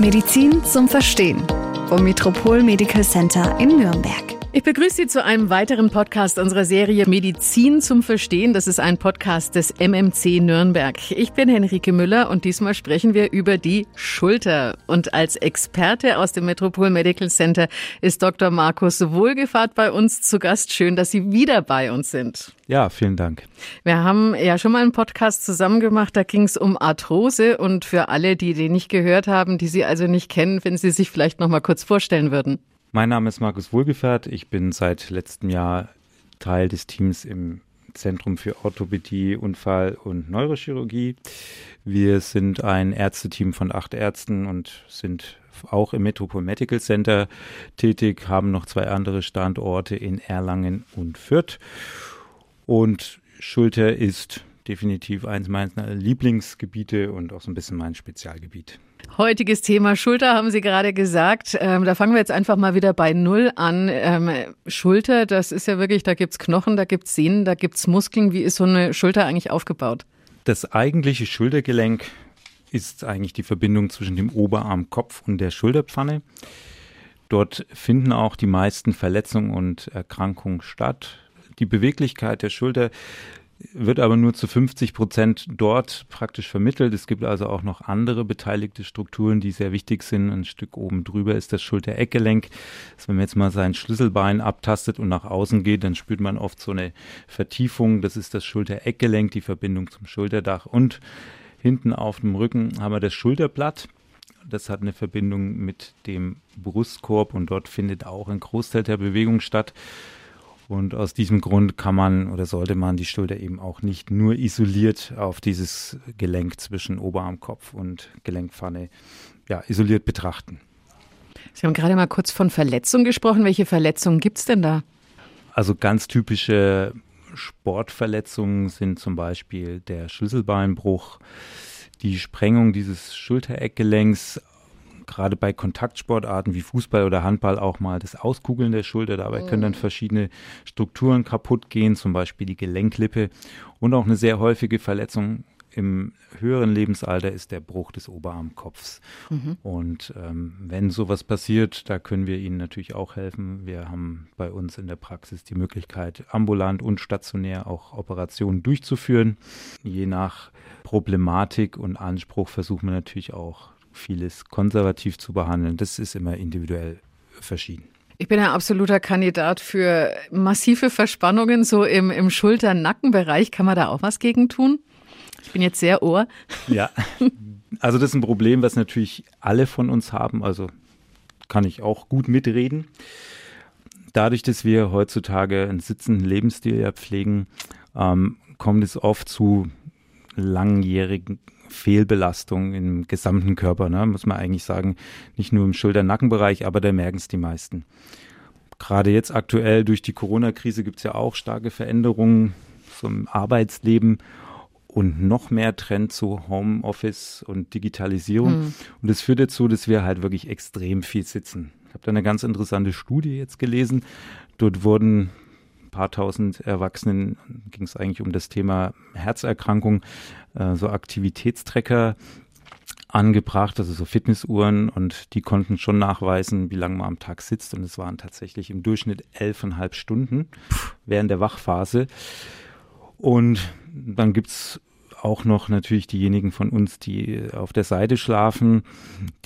Medizin zum Verstehen vom Metropol Medical Center in Nürnberg. Ich begrüße Sie zu einem weiteren Podcast unserer Serie Medizin zum Verstehen. Das ist ein Podcast des MMC Nürnberg. Ich bin Henrike Müller und diesmal sprechen wir über die Schulter. Und als Experte aus dem Metropol Medical Center ist Dr. Markus Wohlgefahrt bei uns zu Gast. Schön, dass Sie wieder bei uns sind. Ja, vielen Dank. Wir haben ja schon mal einen Podcast zusammen gemacht, da ging es um Arthrose. Und für alle, die den nicht gehört haben, die Sie also nicht kennen, wenn Sie sich vielleicht noch mal kurz vorstellen würden. Mein Name ist Markus Wohlgefahrt. Ich bin seit letztem Jahr Teil des Teams im Zentrum für Orthopädie, Unfall- und Neurochirurgie. Wir sind ein Ärzteteam von 8 Ärzten und sind auch im Metropol Medical Center tätig, haben noch 2 andere Standorte in Erlangen und Fürth. Und Schulter ist definitiv eins meiner Lieblingsgebiete und auch so ein bisschen mein Spezialgebiet. Heutiges Thema Schulter, haben Sie gerade gesagt. Da fangen wir jetzt einfach mal wieder bei Null an. Schulter, das ist ja wirklich, da gibt es Knochen, da gibt es Sehnen, da gibt es Muskeln. Wie ist so eine Schulter eigentlich aufgebaut? Das eigentliche Schultergelenk ist eigentlich die Verbindung zwischen dem Oberarmkopf und der Schulterpfanne. Dort finden auch die meisten Verletzungen und Erkrankungen statt. Die Beweglichkeit der Schulter wird aber nur zu 50% dort praktisch vermittelt. Es gibt also auch noch andere beteiligte Strukturen, die sehr wichtig sind. Ein Stück oben drüber ist das Schulter-Eckgelenk. Also wenn man jetzt mal sein Schlüsselbein abtastet und nach außen geht, dann spürt man oft so eine Vertiefung. Das ist das Schulter-Eckgelenk, die Verbindung zum Schulterdach. Und hinten auf dem Rücken haben wir das Schulterblatt. Das hat eine Verbindung mit dem Brustkorb und dort findet auch ein Großteil der Bewegung statt. Und aus diesem Grund kann man oder sollte man die Schulter eben auch nicht nur isoliert auf dieses Gelenk zwischen Oberarmkopf und Gelenkpfanne, ja, isoliert betrachten. Sie haben gerade mal kurz von Verletzungen gesprochen. Welche Verletzungen gibt es denn da? Also ganz typische Sportverletzungen sind zum Beispiel der Schlüsselbeinbruch, die Sprengung dieses Schultereckgelenks, gerade bei Kontaktsportarten wie Fußball oder Handball auch mal das Auskugeln der Schulter. Dabei können dann verschiedene Strukturen kaputt gehen, zum Beispiel die Gelenklippe. Und auch eine sehr häufige Verletzung im höheren Lebensalter ist der Bruch des Oberarmkopfs. Und wenn sowas passiert, da können wir Ihnen natürlich auch helfen. Wir haben bei uns in der Praxis die Möglichkeit, ambulant und stationär auch Operationen durchzuführen. Je nach Problematik und Anspruch versuchen wir natürlich auch, vieles konservativ zu behandeln. Das ist immer individuell verschieden. Ich bin ein absoluter Kandidat für massive Verspannungen, so im Schulter-Nackenbereich. Kann man da auch was gegen tun? Ich bin jetzt sehr ohr. Ja, also das ist ein Problem, was natürlich alle von uns haben. Also kann ich auch gut mitreden. Dadurch, dass wir heutzutage einen sitzenden Lebensstil pflegen, kommt es oft zu langjährigen Fehlbelastung im gesamten Körper, ne? Muss man eigentlich sagen, nicht nur im Schulter-Nackenbereich, aber da merken es die meisten. Gerade jetzt aktuell durch die Corona-Krise gibt es ja auch starke Veränderungen zum Arbeitsleben und noch mehr Trend zu Homeoffice und Digitalisierung. Und das führt dazu, dass wir halt wirklich extrem viel sitzen. Ich habe da eine ganz interessante Studie jetzt gelesen. Dort wurden ein paar tausend Erwachsenen, ging es eigentlich um das Thema Herzerkrankung, so Aktivitätstracker angebracht, also so Fitnessuhren, und die konnten schon nachweisen, wie lange man am Tag sitzt, und es waren tatsächlich im Durchschnitt 11,5 Stunden während der Wachphase. Und dann gibt es auch noch natürlich diejenigen von uns, die auf der Seite schlafen,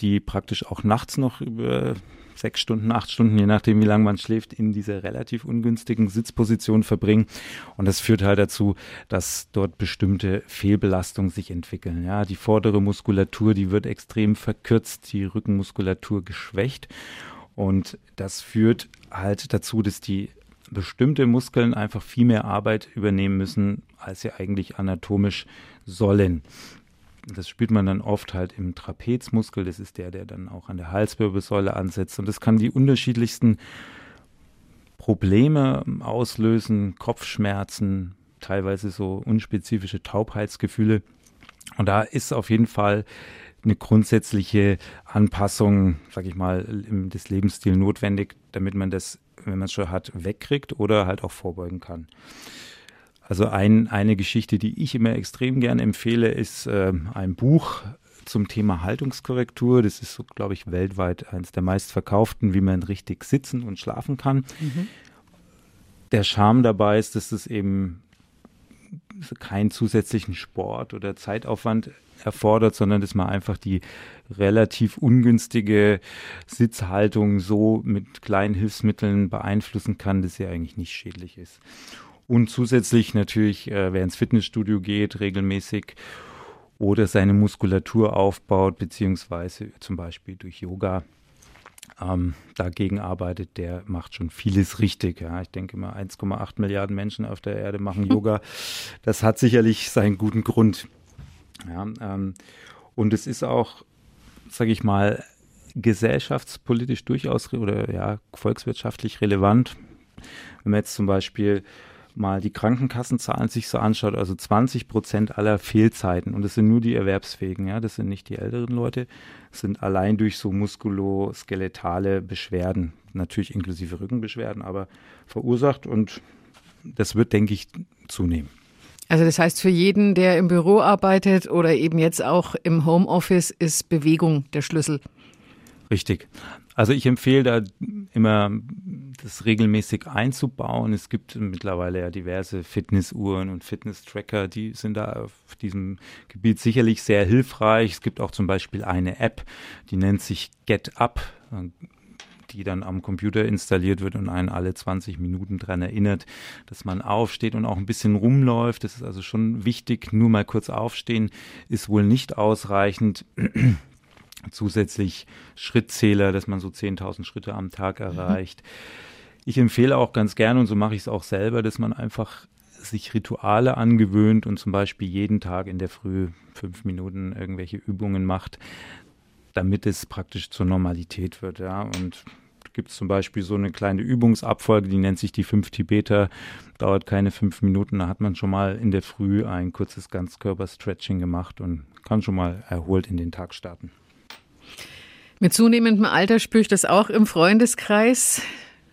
die praktisch auch nachts noch über 6 Stunden, 8 Stunden, je nachdem wie lange man schläft, in dieser relativ ungünstigen Sitzposition verbringen. Und das führt halt dazu, dass dort bestimmte Fehlbelastungen sich entwickeln. Ja, die vordere Muskulatur, die wird extrem verkürzt, die Rückenmuskulatur geschwächt. Und das führt halt dazu, dass die bestimmte Muskeln einfach viel mehr Arbeit übernehmen müssen, als sie eigentlich anatomisch sollen. Das spürt man dann oft halt im Trapezmuskel, das ist der dann auch an der Halswirbelsäule ansetzt, und das kann die unterschiedlichsten Probleme auslösen, Kopfschmerzen, teilweise so unspezifische Taubheitsgefühle, und da ist auf jeden Fall eine grundsätzliche Anpassung, sag ich mal, des Lebensstils notwendig, damit man das, wenn man es schon hat, wegkriegt oder halt auch vorbeugen kann. Also eine Geschichte, die ich immer extrem gerne empfehle, ist ein Buch zum Thema Haltungskorrektur. Das ist so, glaube ich, weltweit eins der meistverkauften, wie man richtig sitzen und schlafen kann. Mhm. Der Charme dabei ist, dass es eben keinen zusätzlichen Sport oder Zeitaufwand erfordert, sondern dass man einfach die relativ ungünstige Sitzhaltung so mit kleinen Hilfsmitteln beeinflussen kann, dass sie eigentlich nicht schädlich ist. Und zusätzlich natürlich, wer ins Fitnessstudio geht, regelmäßig oder seine Muskulatur aufbaut, beziehungsweise zum Beispiel durch Yoga dagegen arbeitet, der macht schon vieles richtig. Ja. Ich denke mal, 1,8 Milliarden Menschen auf der Erde machen Yoga. Das hat sicherlich seinen guten Grund. Ja, und es ist auch, sage ich mal, gesellschaftspolitisch durchaus oder ja, volkswirtschaftlich relevant. Wenn man jetzt zum Beispiel mal die Krankenkassenzahlen sich so anschaut, also 20% aller Fehlzeiten, und das sind nur die Erwerbsfähigen, ja, das sind nicht die älteren Leute, sind allein durch so muskuloskeletale Beschwerden, natürlich inklusive Rückenbeschwerden, aber verursacht, und das wird, denke ich, zunehmen. Also das heißt, für jeden, der im Büro arbeitet oder eben jetzt auch im Homeoffice, ist Bewegung der Schlüssel. Richtig. Also ich empfehle da immer, das regelmäßig einzubauen. Es gibt mittlerweile ja diverse Fitnessuhren und Fitness-Tracker, die sind da auf diesem Gebiet sicherlich sehr hilfreich. Es gibt auch zum Beispiel eine App, die nennt sich GetUp, die dann am Computer installiert wird und einen alle 20 Minuten daran erinnert, dass man aufsteht und auch ein bisschen rumläuft. Das ist also schon wichtig. Nur mal kurz aufstehen ist wohl nicht ausreichend. Zusätzlich Schrittzähler, dass man so 10.000 Schritte am Tag erreicht. Ich empfehle auch ganz gerne, und so mache ich es auch selber, dass man einfach sich Rituale angewöhnt und zum Beispiel jeden Tag in der Früh 5 Minuten irgendwelche Übungen macht, damit es praktisch zur Normalität wird. Ja. Und gibt es zum Beispiel so eine kleine Übungsabfolge, die nennt sich die 5 Tibeter, dauert keine 5 Minuten, da hat man schon mal in der Früh ein kurzes Ganzkörper-Stretching gemacht und kann schon mal erholt in den Tag starten. Mit zunehmendem Alter spüre ich das auch im Freundeskreis.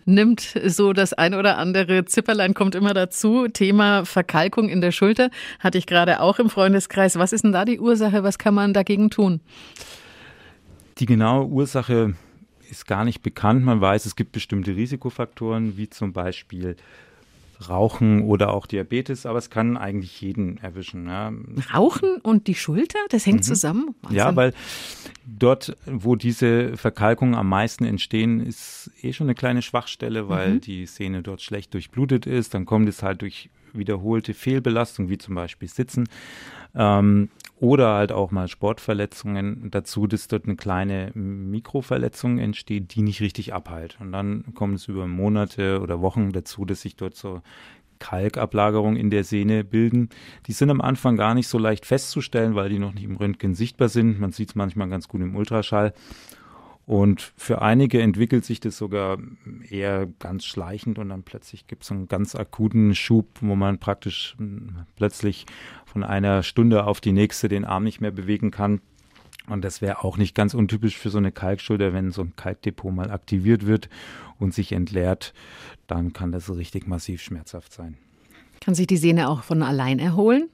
Nimmt so das ein oder andere Zipperlein, kommt immer dazu. Thema Verkalkung in der Schulter hatte ich gerade auch im Freundeskreis. Was ist denn da die Ursache? Was kann man dagegen tun? Die genaue Ursache ist gar nicht bekannt. Man weiß, es gibt bestimmte Risikofaktoren, wie zum Beispiel Rauchen oder auch Diabetes, aber es kann eigentlich jeden erwischen. Ja. Rauchen und die Schulter, das hängt zusammen? Wahnsinn. Ja, weil dort, wo diese Verkalkungen am meisten entstehen, ist eh schon eine kleine Schwachstelle, weil die Sehne dort schlecht durchblutet ist. Dann kommt es halt durch wiederholte Fehlbelastung, wie zum Beispiel Sitzen oder halt auch mal Sportverletzungen dazu, dass dort eine kleine Mikroverletzung entsteht, die nicht richtig abheilt. Und dann kommt es über Monate oder Wochen dazu, dass sich dort so Kalkablagerungen in der Sehne bilden. Die sind am Anfang gar nicht so leicht festzustellen, weil die noch nicht im Röntgen sichtbar sind. Man sieht es manchmal ganz gut im Ultraschall. Und für einige entwickelt sich das sogar eher ganz schleichend und dann plötzlich gibt es einen ganz akuten Schub, wo man praktisch plötzlich von einer Stunde auf die nächste den Arm nicht mehr bewegen kann. Und das wäre auch nicht ganz untypisch für so eine Kalkschulter, wenn so ein Kalkdepot mal aktiviert wird und sich entleert, dann kann das richtig massiv schmerzhaft sein. Kann sich die Sehne auch von allein erholen?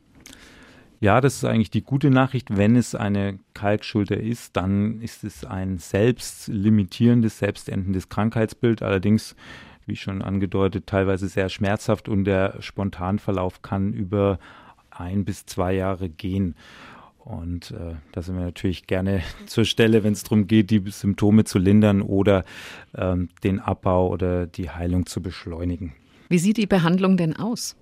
Ja, das ist eigentlich die gute Nachricht. Wenn es eine Kalkschulter ist, dann ist es ein selbstlimitierendes, selbstendendes Krankheitsbild. Allerdings, wie schon angedeutet, teilweise sehr schmerzhaft und der Spontanverlauf kann über 1 bis 2 Jahre gehen. Und da sind wir natürlich gerne zur Stelle, wenn es darum geht, die Symptome zu lindern oder den Abbau oder die Heilung zu beschleunigen. Wie sieht die Behandlung denn aus?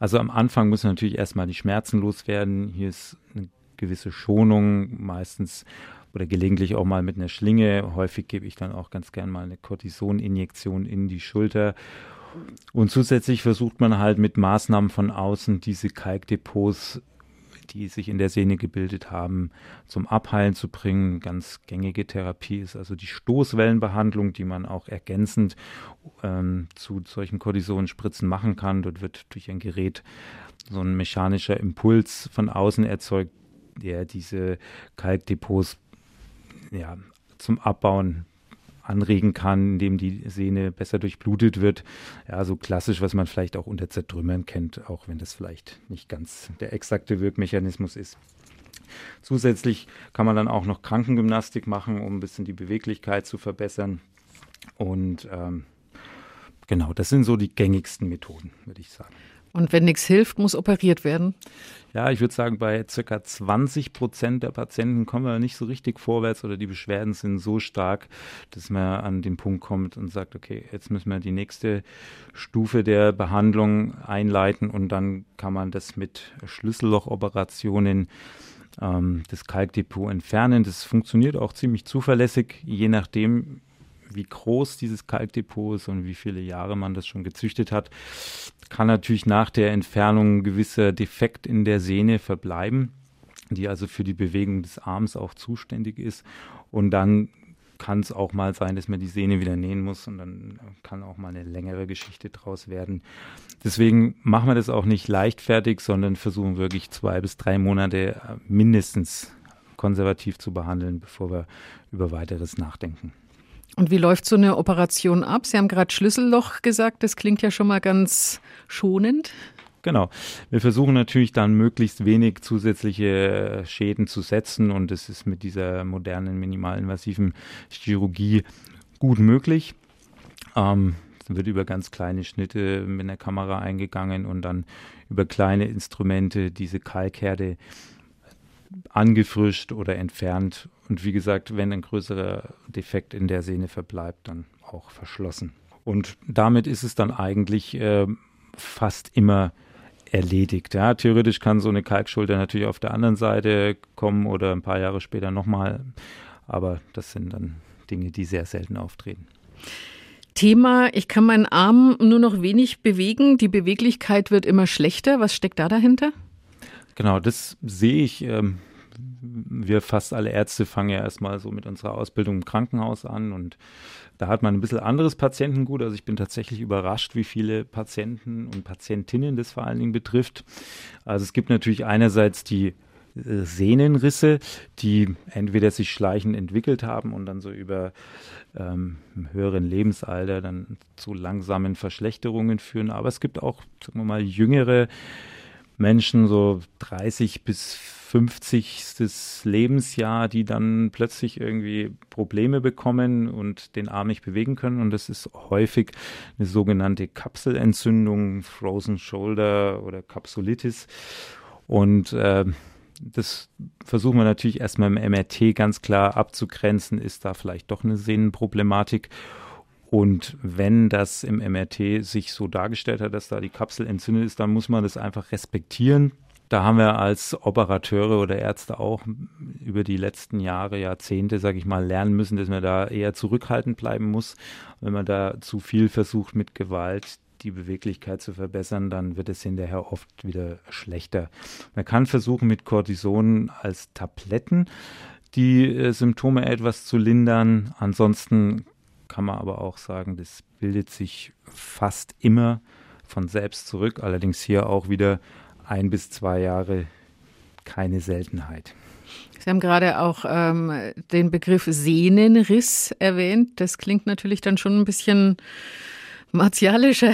Also am Anfang müssen natürlich erstmal die Schmerzen loswerden. Hier ist eine gewisse Schonung, meistens oder gelegentlich auch mal mit einer Schlinge. Häufig gebe ich dann auch ganz gern mal eine Cortisoninjektion in die Schulter. Und zusätzlich versucht man halt mit Maßnahmen von außen diese Kalkdepots, die sich in der Sehne gebildet haben, zum Abheilen zu bringen. Ganz gängige Therapie ist also die Stoßwellenbehandlung, die man auch ergänzend zu solchen Kortisonspritzen machen kann. Dort wird durch ein Gerät so ein mechanischer Impuls von außen erzeugt, der diese Kalkdepots ja, zum Abbauen anregen kann, indem die Sehne besser durchblutet wird. Ja, so klassisch, was man vielleicht auch unter Zertrümmern kennt, auch wenn das vielleicht nicht ganz der exakte Wirkmechanismus ist. Zusätzlich kann man dann auch noch Krankengymnastik machen, um ein bisschen die Beweglichkeit zu verbessern. Und genau, das sind so die gängigsten Methoden, würde ich sagen. Und wenn nichts hilft, muss operiert werden? Ja, ich würde sagen, bei ca. 20% der Patienten kommen wir nicht so richtig vorwärts oder die Beschwerden sind so stark, dass man an den Punkt kommt und sagt, okay, jetzt müssen wir die nächste Stufe der Behandlung einleiten und dann kann man das mit Schlüssellochoperationen das Kalkdepot entfernen. Das funktioniert auch ziemlich zuverlässig, je nachdem, wie groß dieses Kalkdepot ist und wie viele Jahre man das schon gezüchtet hat, kann natürlich nach der Entfernung ein gewisser Defekt in der Sehne verbleiben, die also für die Bewegung des Arms auch zuständig ist. Und dann kann es auch mal sein, dass man die Sehne wieder nähen muss und dann kann auch mal eine längere Geschichte draus werden. Deswegen machen wir das auch nicht leichtfertig, sondern versuchen wirklich 2 bis 3 Monate mindestens konservativ zu behandeln, bevor wir über Weiteres nachdenken. Und wie läuft so eine Operation ab? Sie haben gerade Schlüsselloch gesagt, das klingt ja schon mal ganz schonend. Genau. Wir versuchen natürlich dann möglichst wenig zusätzliche Schäden zu setzen und das ist mit dieser modernen minimalinvasiven Chirurgie gut möglich. Es wird über ganz kleine Schnitte mit einer Kamera eingegangen und dann über kleine Instrumente diese Kalkherde angefrischt oder entfernt. Und wie gesagt, wenn ein größerer Defekt in der Sehne verbleibt, dann auch verschlossen. Und damit ist es dann eigentlich fast immer erledigt. Ja, theoretisch kann so eine Kalkschulter natürlich auf der anderen Seite kommen oder ein paar Jahre später nochmal. Aber das sind dann Dinge, die sehr selten auftreten. Thema, ich kann meinen Arm nur noch wenig bewegen. Die Beweglichkeit wird immer schlechter. Was steckt da dahinter? Genau, das sehe ich. Wir fast alle Ärzte fangen ja erstmal so mit unserer Ausbildung im Krankenhaus an und da hat man ein bisschen anderes Patientengut. Also ich bin tatsächlich überrascht, wie viele Patienten und Patientinnen das vor allen Dingen betrifft. Also es gibt natürlich einerseits die Sehnenrisse, die entweder sich schleichend entwickelt haben und dann so über im höheren Lebensalter dann zu langsamen Verschlechterungen führen. Aber es gibt auch, sagen wir mal, jüngere Menschen, so 30 bis 50. Lebensjahr, die dann plötzlich irgendwie Probleme bekommen und den Arm nicht bewegen können. Und das ist häufig eine sogenannte Kapselentzündung, Frozen Shoulder oder Kapsulitis. Und das versuchen wir natürlich erstmal im MRT ganz klar abzugrenzen, ist da vielleicht doch eine Sehnenproblematik. Und wenn das im MRT sich so dargestellt hat, dass da die Kapsel entzündet ist, dann muss man das einfach respektieren. Da haben wir als Operateure oder Ärzte auch über die letzten Jahre, Jahrzehnte, sage ich mal, lernen müssen, dass man da eher zurückhaltend bleiben muss. Wenn man da zu viel versucht, mit Gewalt die Beweglichkeit zu verbessern, dann wird es hinterher oft wieder schlechter. Man kann versuchen, mit Cortison als Tabletten die Symptome etwas zu lindern. Ansonsten kann man aber auch sagen, das bildet sich fast immer von selbst zurück. Allerdings hier auch wieder 1 bis 2 Jahre keine Seltenheit. Sie haben gerade auch den Begriff Sehnenriss erwähnt. Das klingt natürlich dann schon ein bisschen martialischer.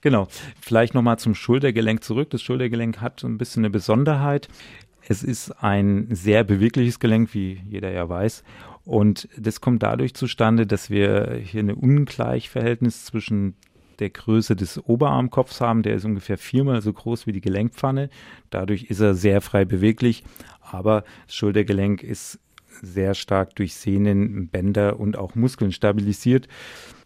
Genau. Vielleicht nochmal zum Schultergelenk zurück. Das Schultergelenk hat ein bisschen eine Besonderheit. Es ist ein sehr bewegliches Gelenk, wie jeder ja weiß. Und das kommt dadurch zustande, dass wir hier ein Ungleichverhältnis zwischen der Größe des Oberarmkopfs haben. Der ist ungefähr 4-mal so groß wie die Gelenkpfanne. Dadurch ist er sehr frei beweglich. Aber das Schultergelenk ist sehr stark durch Sehnen, Bänder und auch Muskeln stabilisiert.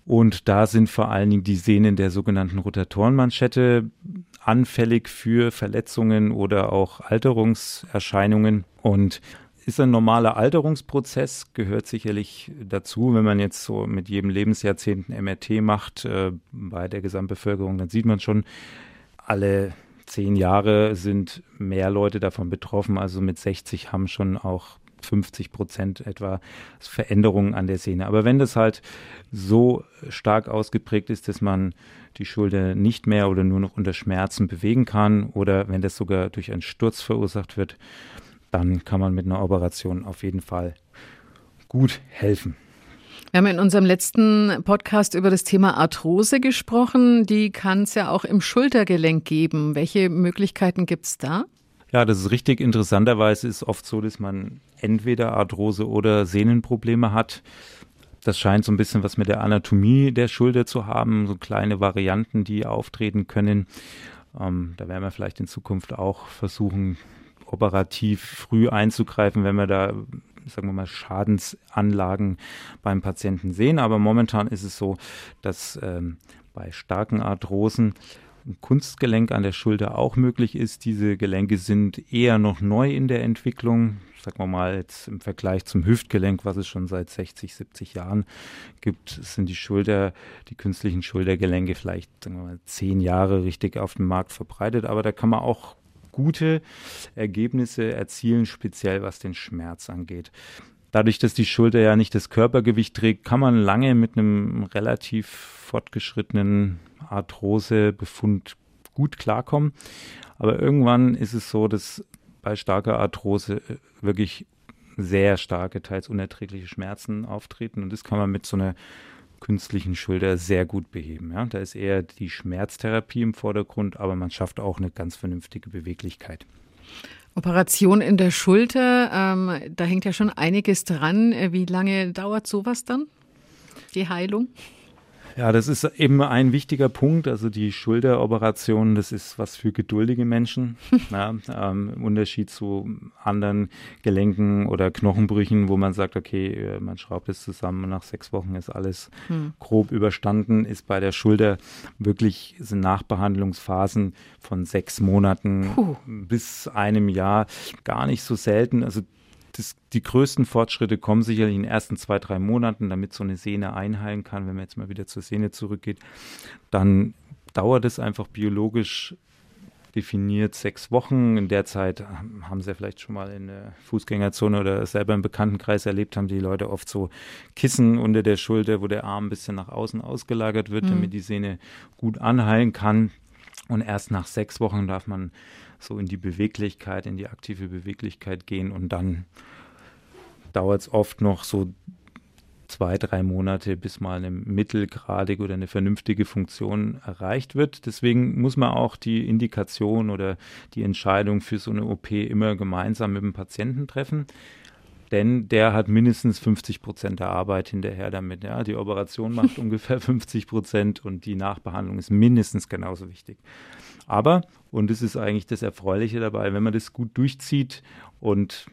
Und da sind vor allen Dingen die Sehnen der sogenannten Rotatorenmanschette anfällig für Verletzungen oder auch Alterungserscheinungen. Und ist ein normaler Alterungsprozess, gehört sicherlich dazu, wenn man jetzt so mit jedem Lebensjahrzehnt ein MRT macht, bei der Gesamtbevölkerung, dann sieht man schon, alle 10 Jahre sind mehr Leute davon betroffen, also mit 60 haben schon auch 50% etwa Veränderungen an der Sehne. Aber wenn das halt so stark ausgeprägt ist, dass man die Schulter nicht mehr oder nur noch unter Schmerzen bewegen kann oder wenn das sogar durch einen Sturz verursacht wird, dann kann man mit einer Operation auf jeden Fall gut helfen. Wir haben in unserem letzten Podcast über das Thema Arthrose gesprochen. Die kann es ja auch im Schultergelenk geben. Welche Möglichkeiten gibt es da? Ja, das ist richtig. Interessanterweise ist oft so, dass man entweder Arthrose oder Sehnenprobleme hat. Das scheint so ein bisschen was mit der Anatomie der Schulter zu haben, so kleine Varianten, die auftreten können. Da werden wir vielleicht in Zukunft auch versuchen, operativ früh einzugreifen, wenn wir da, sagen wir mal, Schadensanlagen beim Patienten sehen. Aber momentan ist es so, dass bei starken Arthrosen ein Kunstgelenk an der Schulter auch möglich ist. Diese Gelenke sind eher noch neu in der Entwicklung, sagen wir mal jetzt im Vergleich zum Hüftgelenk, was es schon seit 60, 70 Jahren gibt, sind die künstlichen Schultergelenke vielleicht, sagen wir mal, 10 Jahre richtig auf dem Markt verbreitet. Aber da kann man auch gute Ergebnisse erzielen, speziell was den Schmerz angeht. Dadurch, dass die Schulter ja nicht das Körpergewicht trägt, kann man lange mit einem relativ fortgeschrittenen Arthrosebefund gut klarkommen. Aber irgendwann ist es so, dass bei starker Arthrose wirklich sehr starke, teils unerträgliche Schmerzen auftreten. Und das kann man mit so einer künstlichen Schulter sehr gut beheben. Ja? Da ist eher die Schmerztherapie im Vordergrund, aber man schafft auch eine ganz vernünftige Beweglichkeit. Operation in der Schulter, da hängt ja schon einiges dran. Wie lange dauert sowas dann, die Heilung? Ja, das ist eben ein wichtiger Punkt. Also die Schulteroperation, das ist was für geduldige Menschen. Ja, im Unterschied zu anderen Gelenken oder Knochenbrüchen, wo man sagt, okay, man schraubt es zusammen und nach 6 Wochen ist alles grob überstanden, ist bei der Schulter wirklich sind Nachbehandlungsphasen von 6 Monaten bis 1 Jahr gar nicht so selten. Also die größten Fortschritte kommen sicherlich in den ersten 2-3 Monaten, damit so eine Sehne einheilen kann. Wenn man jetzt mal wieder zur Sehne zurückgeht, dann dauert es einfach biologisch definiert 6 Wochen. In der Zeit haben sie ja vielleicht schon mal in der Fußgängerzone oder selber im Bekanntenkreis erlebt, haben die Leute oft so Kissen unter der Schulter, wo der Arm ein bisschen nach außen ausgelagert wird, damit die Sehne gut anheilen kann. Und erst nach 6 Wochen darf man so in die Beweglichkeit, in die aktive Beweglichkeit gehen. Und dann dauert es oft noch so 2-3 Monate, bis mal eine mittelgradige oder eine vernünftige Funktion erreicht wird. Deswegen muss man auch die Indikation oder die Entscheidung für so eine OP immer gemeinsam mit dem Patienten treffen. Denn der hat mindestens 50% der Arbeit hinterher damit. Ja, die Operation macht ungefähr 50% und die Nachbehandlung ist mindestens genauso wichtig. Aber, und das ist eigentlich das Erfreuliche dabei, wenn man das gut durchzieht und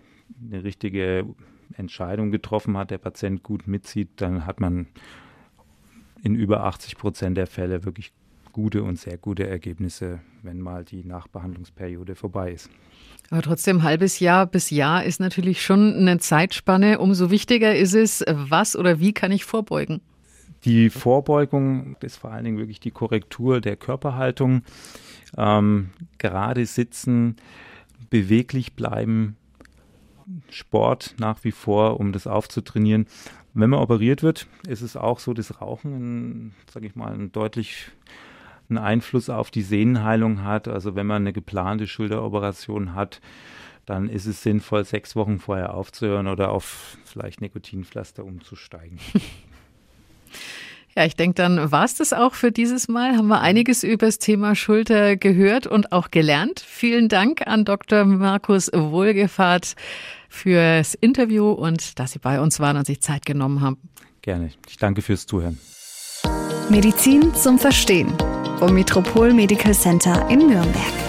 eine richtige Entscheidung getroffen hat, der Patient gut mitzieht, dann hat man in über 80% der Fälle wirklich gute und sehr gute Ergebnisse, wenn mal die Nachbehandlungsperiode vorbei ist. Aber trotzdem, halbes Jahr bis Jahr ist natürlich schon eine Zeitspanne. Umso wichtiger ist es, was oder wie kann ich vorbeugen? Die Vorbeugung ist vor allen Dingen wirklich die Korrektur der Körperhaltung. Gerade sitzen, beweglich bleiben, Sport nach wie vor, um das aufzutrainieren. Wenn man operiert wird, ist es auch so, dass Rauchen, sage ich mal, einen deutlichen Einfluss auf die Sehnenheilung hat. Also wenn man eine geplante Schulteroperation hat, dann ist es sinnvoll, 6 Wochen vorher aufzuhören oder auf vielleicht Nikotinpflaster umzusteigen. Ja, ich denke, dann war es das auch für dieses Mal. Haben wir einiges über das Thema Schulter gehört und auch gelernt. Vielen Dank an Dr. Markus Wohlgefahrt fürs Interview und dass Sie bei uns waren und sich Zeit genommen haben. Gerne. Ich danke fürs Zuhören. Medizin zum Verstehen vom Metropol Medical Center in Nürnberg.